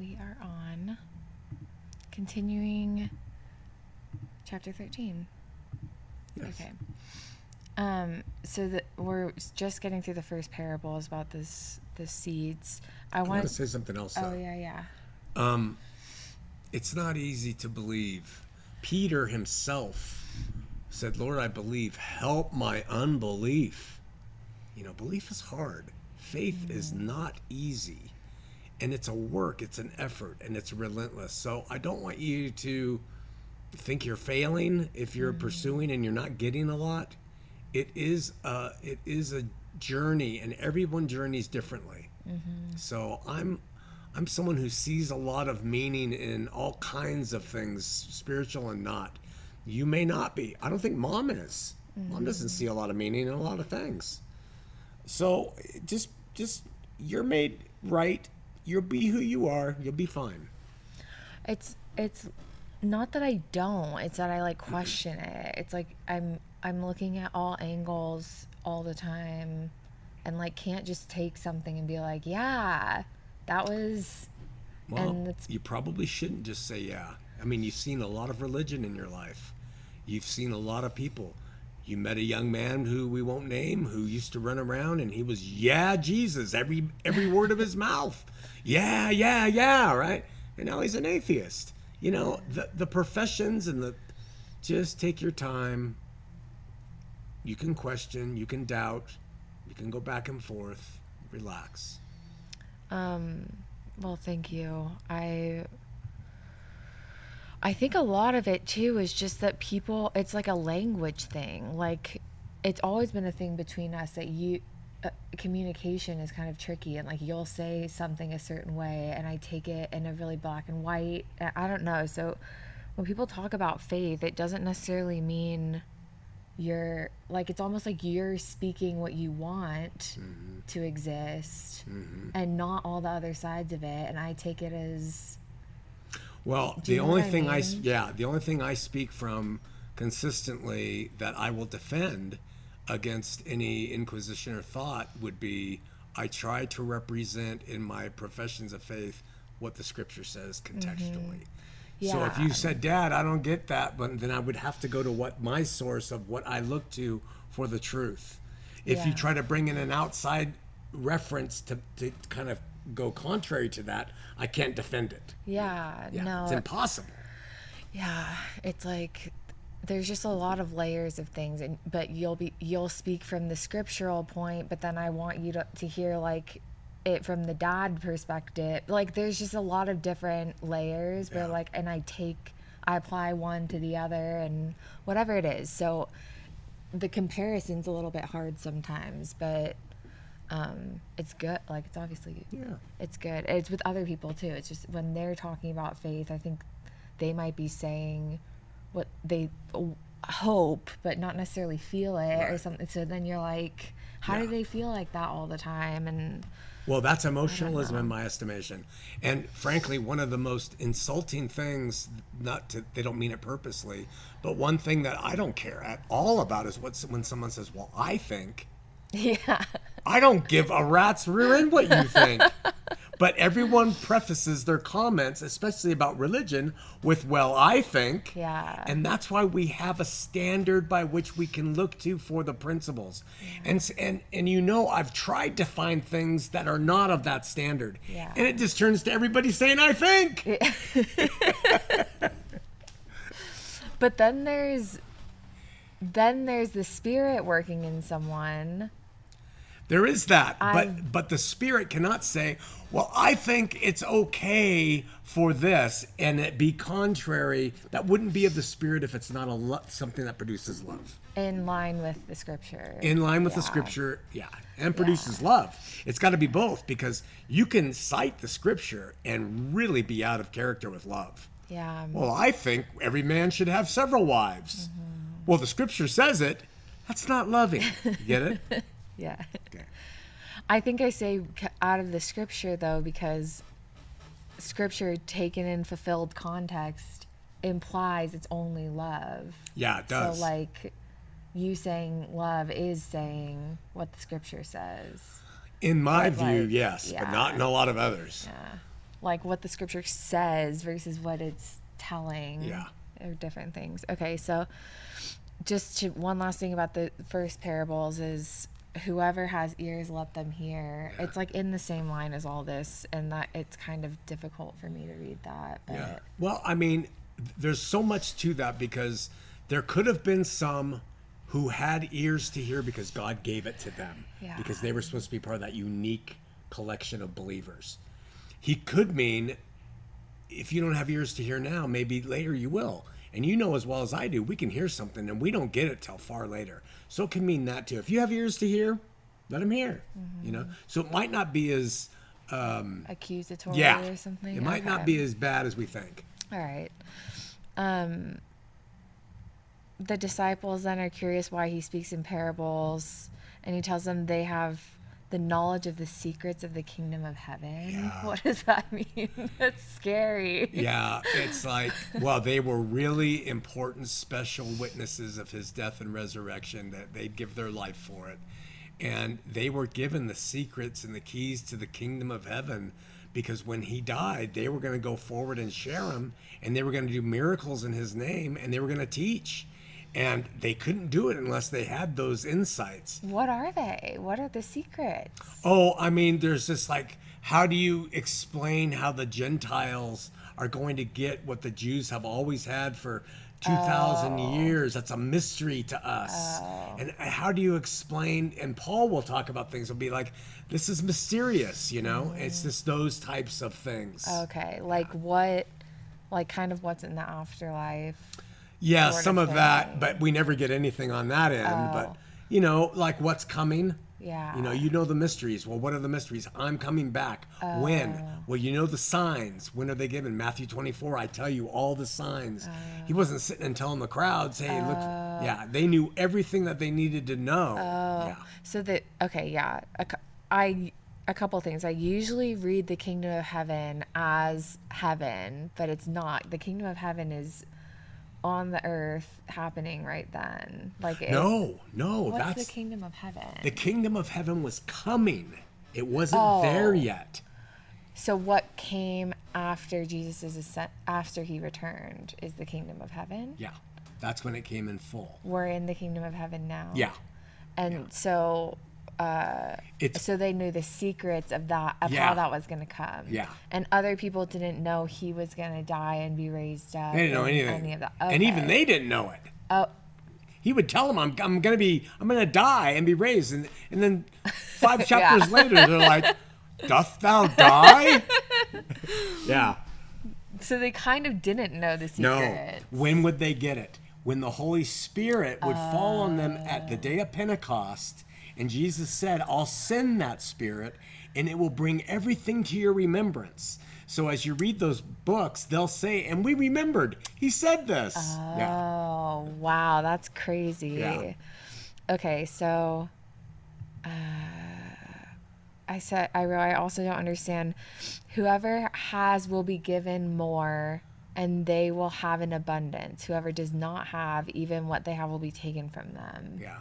We are on continuing chapter 13. Yes. Okay. We're just getting through the first parables about the seeds. I want to say something else. Oh, though. Yeah. It's not easy to believe. Peter himself said, "Lord, I believe. Help my unbelief." You know, belief is hard. Faith is not easy. And it's a work, it's an effort, and it's relentless. So I don't want you to think you're failing if you're pursuing and you're not getting a lot. It is a journey, and everyone journeys differently. Mm-hmm. So I'm someone who sees a lot of meaning in all kinds of things, spiritual and not. You may not be. I don't think Mom is. Mm-hmm. Mom doesn't see a lot of meaning in a lot of things. So just you're made right. You'll be who you are. You'll be fine. It's not that I don't. It's that I question it. It's like I'm looking at all angles all the time, and can't just take something and be like, yeah, that was. Well, you probably shouldn't just say yeah. I mean, you've seen a lot of religion in your life. You've seen a lot of people. You met a young man who we won't name who used to run around, and he was, yeah, Jesus, every word of his mouth. Yeah, right? And now he's an atheist. You know, the professions and just take your time. You can question, you can doubt, you can go back and forth, relax. Well, thank you. I think a lot of it too is just that people, it's like a language thing. Like, it's always been a thing between us that communication is kind of tricky, and you'll say something a certain way and I take it in a really black and white, I don't know. So when people talk about faith, it doesn't necessarily mean you're it's almost like you're speaking what you want to exist and not all the other sides of it. And I take it as, well, the only thing I speak from consistently that I will defend against any inquisition or thought would be, I try to represent in my professions of faith what the scripture says contextually. Yeah. So if you said, Dad, I don't get that, but then I would have to go to what my source of what I look to for the truth. If you try to bring in an outside reference to kind of go contrary to that, I can't defend it. No, it's impossible. It's like there's just a lot of layers of things, but you'll speak from the scriptural point, but then I want you to hear it from the dad perspective. There's just a lot of different layers where and I apply one to the other and whatever it is, so the comparison's a little bit hard sometimes, but it's good. It's obviously good. It's good. It's with other people too. It's just when they're talking about faith, I think they might be saying what they hope, but not necessarily feel it or something. So then you're like, how do they feel like that all the time? And well, that's emotionalism in my estimation. And frankly, one of the most insulting things, they don't mean it purposely, but one thing that I don't care at all about is when someone says, well, I think. Yeah. I don't give a rat's rear end what you think. But everyone prefaces their comments, especially about religion, with, well, I think. Yeah. And that's why we have a standard by which we can look to for the principles. Yeah. And I've tried to find things that are not of that standard. Yeah. And it just turns to everybody saying, I think. Yeah. But then there's the spirit working in someone. There is that, but the spirit cannot say, well, I think it's okay for this, and it be contrary. That wouldn't be of the spirit if it's not something that produces love. In line with the scripture. In line with the scripture, and produces love. It's got to be both, because you can cite the scripture and really be out of character with love. Yeah. Well, I think every man should have several wives. Mm-hmm. Well, the scripture says it. That's not loving. You get it? Yeah. Okay. I think I say out of the scripture though, because scripture taken in fulfilled context implies it's only love. Yeah, it does. So you saying love is saying what the scripture says. In my view, yes, but not in a lot of others. Yeah. like what the scripture says versus what it's telling. Yeah. Or different things. Okay, so just to, one last thing about the first parables is whoever has ears, let them hear. Yeah. It's like in the same line as all this, and that it's kind of difficult for me to read that. But. Yeah. Well, I mean, there's so much to that, because there could have been some who had ears to hear because God gave it to them, yeah, because they were supposed to be part of that unique collection of believers. He could mean, if you don't have ears to hear now, maybe later you will. And you know as well as I do, we can hear something and we don't get it till far later. So it can mean that too. If you have ears to hear, let them hear. Mm-hmm. You know, so it might not be as accusatory, yeah, or something. It might not be as bad as we think. All right. The disciples then are curious why he speaks in parables, and he tells them they have the knowledge of the secrets of the kingdom of heaven. Yeah. What does that mean? That's scary. Yeah, it's like, well, they were really important, special witnesses of his death and resurrection, that they'd give their life for it. And they were given the secrets and the keys to the kingdom of heaven, because when he died, they were going to go forward and share him, and they were going to do miracles in his name, and they were going to teach. And they couldn't do it unless they had those insights. What are they? What are the secrets? Oh, I mean, there's this, like, how do you explain how the Gentiles are going to get what the Jews have always had for 2,000 years? That's a mystery to us. Oh. And how do you explain? And Paul will talk about things. He'll be like, this is mysterious, you know? Mm. It's just those types of things. Okay. Like what, like kind of what's in the afterlife? Yeah, some of that, but we never get anything on that end. Oh. But, you know, like what's coming. Yeah. You know the mysteries. Well, what are the mysteries? I'm coming back. Oh. When? Well, you know the signs. When are they given? Matthew 24, I tell you all the signs. Oh. He wasn't sitting and telling the crowds, hey, look. Yeah, they knew everything that they needed to know. Oh. Yeah. So that, okay, yeah. A couple things. I usually read the kingdom of heaven as heaven, but it's not. The kingdom of heaven is on the earth happening right then. Like what's that's the kingdom of heaven. The kingdom of heaven was coming. It wasn't there yet. So what came after Jesus's ascent, after he returned, is the kingdom of heaven. Yeah, that's when it came in full. We're in the kingdom of heaven now. Yeah, and so so they knew the secrets of that, of how that was going to come. Yeah. And other people didn't know he was going to die and be raised up. They didn't know anything. Any of that. Okay. And even they didn't know it. Oh. He would tell them, I'm going to die and be raised. And then 5 chapters later, they're like, doth thou die? Yeah. So they kind of didn't know the secrets. No. When would they get it? When the Holy Spirit would fall on them at the day of Pentecost. And Jesus said, I'll send that Spirit, and it will bring everything to your remembrance. So as you read those books, they'll say, and we remembered, he said this. Oh, wow, that's crazy. Yeah. Okay, so I also don't understand. Whoever has will be given more, and they will have an abundance. Whoever does not have, even what they have will be taken from them. Yeah.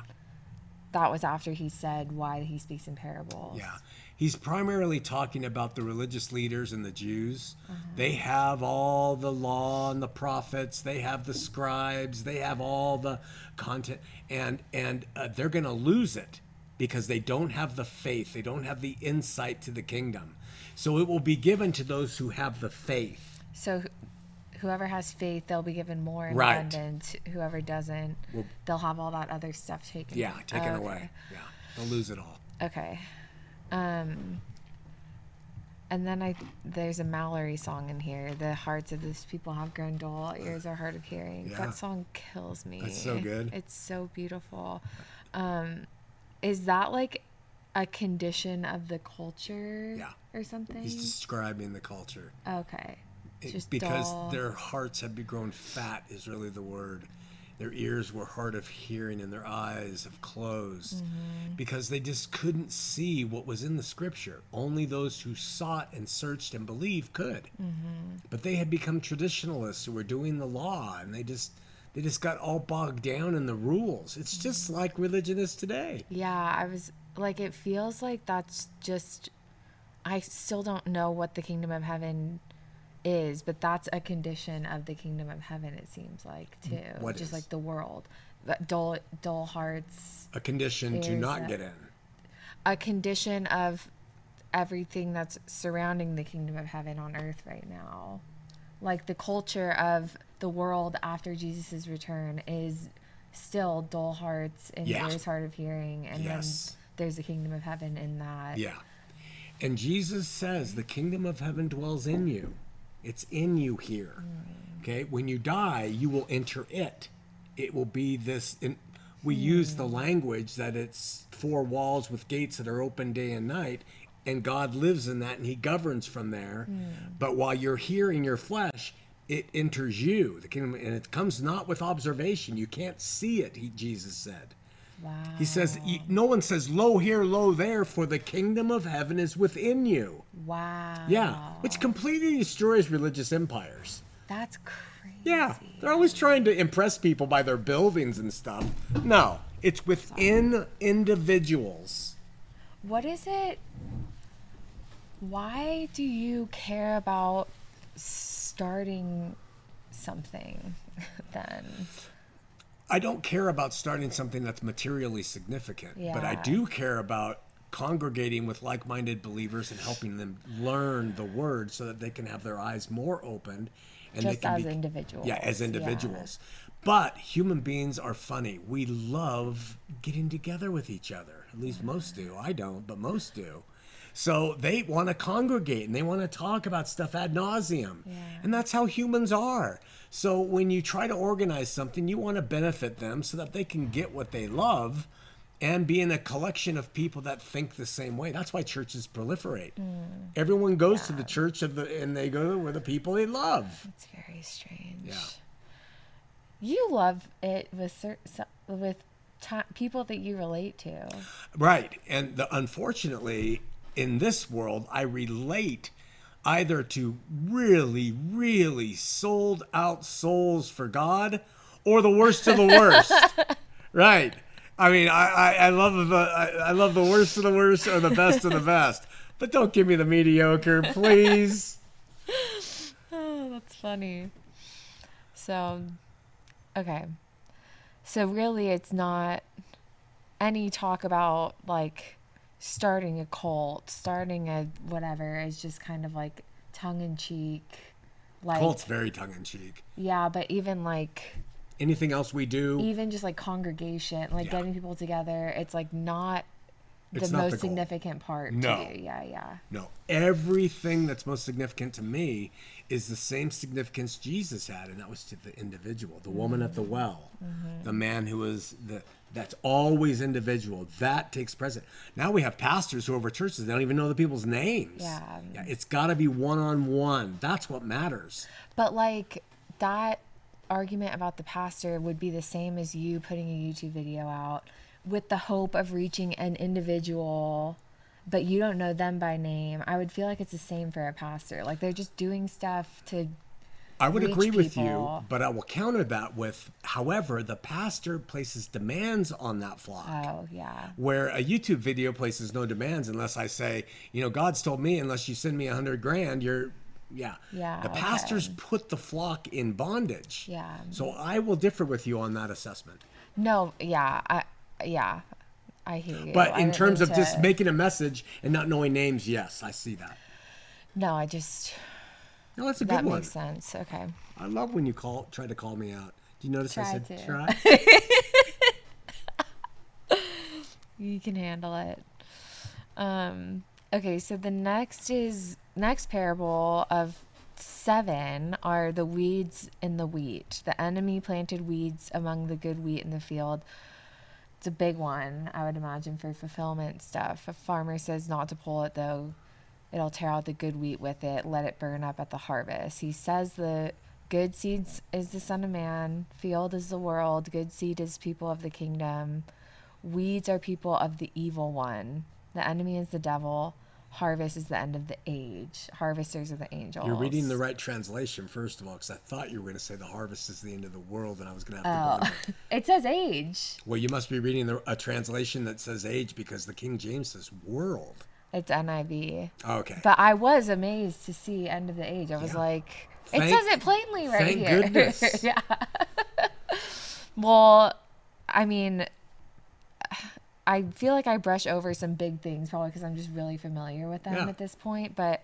That was after he said why he speaks in parables. Yeah. He's primarily talking about the religious leaders and the Jews. Uh-huh. They have all the law and the prophets. They have the scribes. They have all the content. And they're going to lose it because they don't have the faith. They don't have the insight to the kingdom. So it will be given to those who have the faith. So whoever has faith, they'll be given more in abundance. Whoever doesn't, they'll have all that other stuff taken. Yeah, taken away. Yeah, they'll lose it all. Okay. And then there's a Mallory song in here. The hearts of these people have grown dull. Ears are hard of hearing. Yeah. That song kills me. That's so good. It's so beautiful. Is that like a condition of the culture or something? He's describing the culture. Okay. Because their hearts had grown fat is really the word. Their ears were hard of hearing and their eyes have closed because they just couldn't see what was in the scripture. Only those who sought and searched and believed could. Mm-hmm. But they had become traditionalists who were doing the law, and they just got all bogged down in the rules. It's just like religion is today. Yeah, I was like, it feels like that's just I still don't know what the kingdom of heaven is, but that's a condition of the kingdom of heaven, it seems like, too. What just is? Like the world. Dull hearts. A condition to not get in. A condition of everything that's surrounding the kingdom of heaven on earth right now. Like the culture of the world after Jesus' return is still dull hearts and ears hard of hearing. And then there's a kingdom of heaven in that. Yeah. And Jesus says the kingdom of heaven dwells in you. It's in you here. Mm. Okay. When you die, you will enter it. It will be this. And we use the language that it's four walls with gates that are open day and night. And God lives in that and he governs from there. But while you're here in your flesh, it enters you, the kingdom, and it comes not with observation. You can't see it, Jesus said. Wow. He says, no one says, lo here, lo there, for the kingdom of heaven is within you. Wow. Yeah, which completely destroys religious empires. That's crazy. Yeah, they're always trying to impress people by their buildings and stuff. No, it's within individuals. What is it? Why do you care about starting something then? I don't care about starting something that's materially significant, but I do care about congregating with like-minded believers and helping them learn the word so that they can have their eyes more opened. And just they can be, individuals. Yeah, as individuals. Yeah. But human beings are funny. We love getting together with each other. At least most do. I don't, but most do. So they want to congregate and they want to talk about stuff ad nauseum. Yeah. And that's how humans are. So when you try to organize something, you want to benefit them so that they can get what they love and be in a collection of people that think the same way. That's why churches proliferate. Everyone goes to the church and they go to where the people they love. It's very strange. Yeah. You love it with people that you relate to. Right. And unfortunately, in this world, I relate either to really, really sold out souls for God or the worst of the worst. Right. I mean, I love the worst of the worst or the best of the best. But don't give me the mediocre, please. Oh, that's funny. So, okay. So really, it's not any talk about, like, starting a cult, starting a whatever is just kind of like tongue-in-cheek. Like, cult's very tongue-in-cheek. Yeah, but even like anything else we do, even just like congregation, like getting people together, it's like not the most significant part. No. To you. Yeah, yeah. No. Everything that's most significant to me is the same significance Jesus had, and that was to the individual, the woman at the well, the man who was the. That's always individual. That takes precedent. Now we have pastors who are over churches. They don't even know the people's names. Yeah. Yeah, it's got to be one-on-one. That's what matters. But like that argument about the pastor would be the same as you putting a YouTube video out with the hope of reaching an individual, but you don't know them by name. I would feel like it's the same for a pastor. Like they're just doing stuff to I would agree with you, but I will counter that with, however, the pastor places demands on that flock. Oh, yeah. Where a YouTube video places no demands unless I say, you know, God's told me unless you send me $100,000, you're, yeah. The pastors put the flock in bondage. Yeah. So I will differ with you on that assessment. No, yeah, I hear you. But in terms of just making a message and not knowing names, yes, I see that. No, I just... No, that's a good one. That makes sense. Okay. I love when you try to call me out. Do you notice I said try? You can handle it. Okay, so the next parable of 7 are the weeds and the wheat. The enemy planted weeds among the good wheat in the field. It's a big one, I would imagine, for fulfillment stuff. A farmer says not to pull it, though. It'll tear out the good wheat with it. Let it burn up at the harvest. He says the good seeds is the Son of Man. Field is the world. Good seed is people of the kingdom. Weeds are people of the evil one. The enemy is the devil. Harvest is the end of the age. Harvesters are the angels. You're reading the right translation, first of all, because I thought you were going to say the harvest is the end of the world, and I was going to have to go It says age. Well, you must be reading a translation that says age because the King James says world. It's NIV. Oh, okay. But I was amazed to see end of the age. I was like, it says it plainly right here. Thank goodness. Yeah. Well, I mean, I feel like I brush over some big things probably because I'm just really familiar with them at this point. But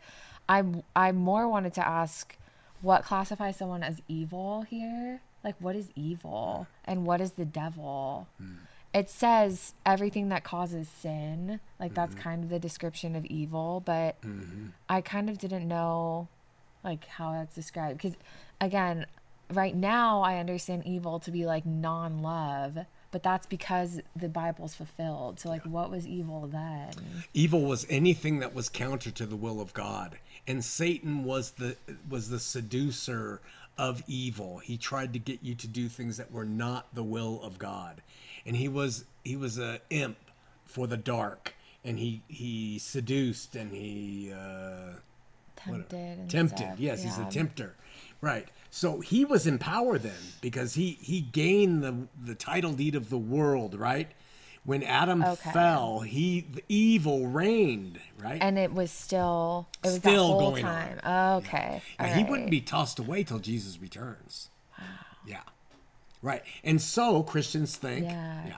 I more wanted to ask what classifies someone as evil here. Like, what is evil and what is the devil? Mm. It says everything that causes sin. Like, mm-hmm. that's kind of the description of evil. But mm-hmm. I kind of didn't know, like, how that's described. Because, again, right now I understand evil to be, like, non-love. But that's because the Bible's fulfilled. So, like, what was evil then? Evil was anything that was counter to the will of God. And Satan was the seducer of evil. He tried to get you to do things that were not the will of God. And he was an imp for the dark. And he seduced and he tempted. Yes, he's a tempter. Right. So he was in power then because he gained the title deed of the world, right? When Adam fell, the evil reigned, right? And it was still that whole going time. On. Okay. Yeah. He wouldn't be tossed away till Jesus returns. Wow. Yeah. Right. And so Christians think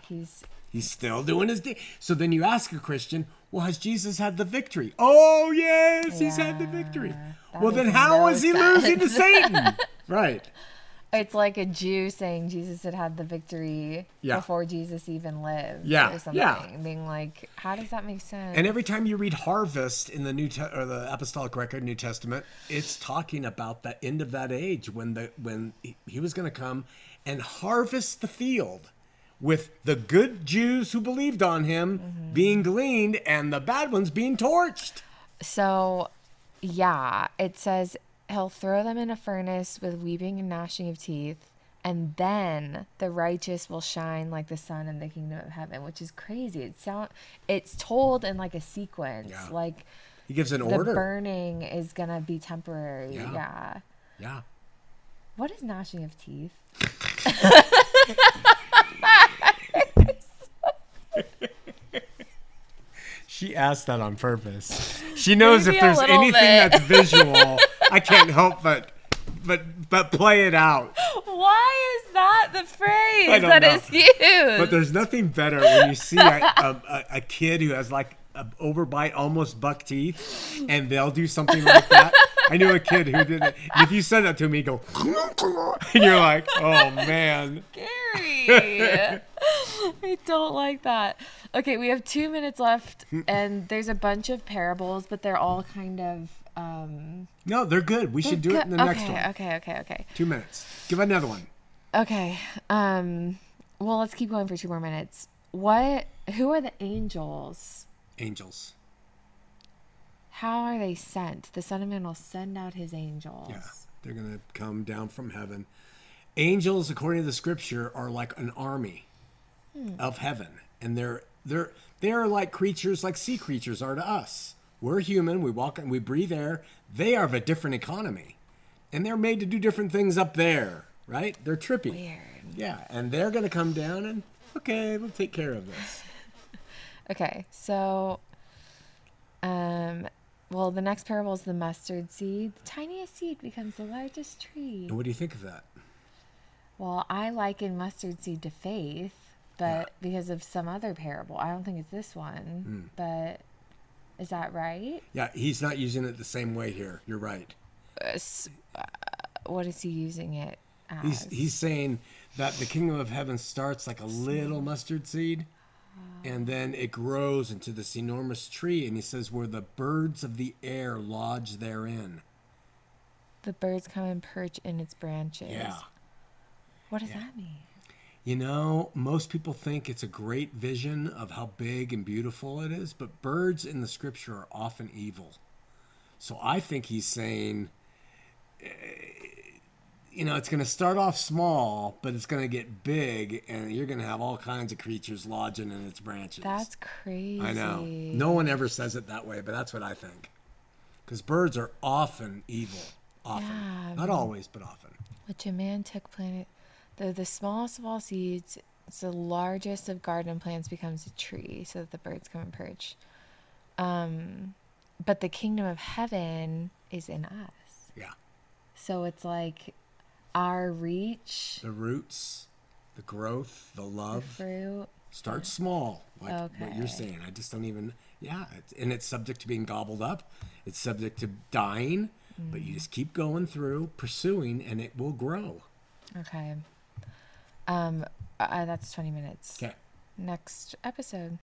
he's still doing his deed. So then you ask a Christian, well, has Jesus had the victory? Oh, yes, he's had the victory. Well, then how is he losing to Satan? Right. It's like a Jew saying Jesus had the victory before Jesus even lived or something. Yeah. Being like, how does that make sense? And every time you read harvest in the the Apostolic Record, New Testament, it's talking about the end of that age when he was going to come and harvest the field with the good Jews who believed on him mm-hmm. being gleaned and the bad ones being torched. So, yeah, it says he'll throw them in a furnace with weeping and gnashing of teeth, and then the righteous will shine like the sun in the kingdom of heaven, which is crazy. It's told in like a sequence. Yeah. Like he gives an order. The burning is going to be temporary. Yeah. What is gnashing of teeth? She asked that on purpose. She knows if there's anything that's visual, I can't help but play it out. Why is that the phrase that is used? But there's nothing better when you see a kid who has like an overbite, almost buck teeth, and they'll do something like that. I knew a kid who did it. If you said that to me, go, and you're like, oh man. Scary. I don't like that. Okay, we have 2 minutes left, and there's a bunch of parables, but they're all kind of... No, they're good. We should do it in the next one. Okay. 2 minutes. Give another one. Okay. Well, let's keep going for 2 more minutes. Who are the angels? Angels. How are they sent? The Son of Man will send out his angels. Yeah, they're going to come down from heaven. Angels, according to the scripture, are like an army of heaven. And they're like creatures, like sea creatures are to us. We're human. We walk and we breathe air. They are of a different economy. And they're made to do different things up there, right? They're trippy. Weird. Yeah, and they're going to come down and, okay, we'll take care of this. Okay, so... Well, the next parable is the mustard seed. The tiniest seed becomes the largest tree. And what do you think of that? Well, I liken mustard seed to faith, but because of some other parable. I don't think it's this one, but is that right? Yeah, he's not using it the same way here. You're right. What is he using it as? He's saying that the kingdom of heaven starts like a little mustard seed. And then it grows into this enormous tree. And he says, where the birds of the air lodge therein. The birds come and perch in its branches. Yeah. What does that mean? You know, most people think it's a great vision of how big and beautiful it is. But birds in the scripture are often evil. So I think he's saying, you know, it's going to start off small, but it's going to get big, and you're going to have all kinds of creatures lodging in its branches. That's crazy. I know. No one ever says it that way, but that's what I think. Because birds are often evil. Often. Yeah, not always, but often. Which a man took planet, though the smallest of all seeds, it's the largest of garden plants becomes a tree, so that the birds come and perch. But the kingdom of heaven is in us. Yeah. So it's like our reach. The roots, the growth, the love. The fruit. Start small, like what you're saying. I just don't even, and it's subject to being gobbled up. It's subject to dying, but you just keep going through, pursuing, and it will grow. Okay. That's 20 minutes. Okay. Next episode.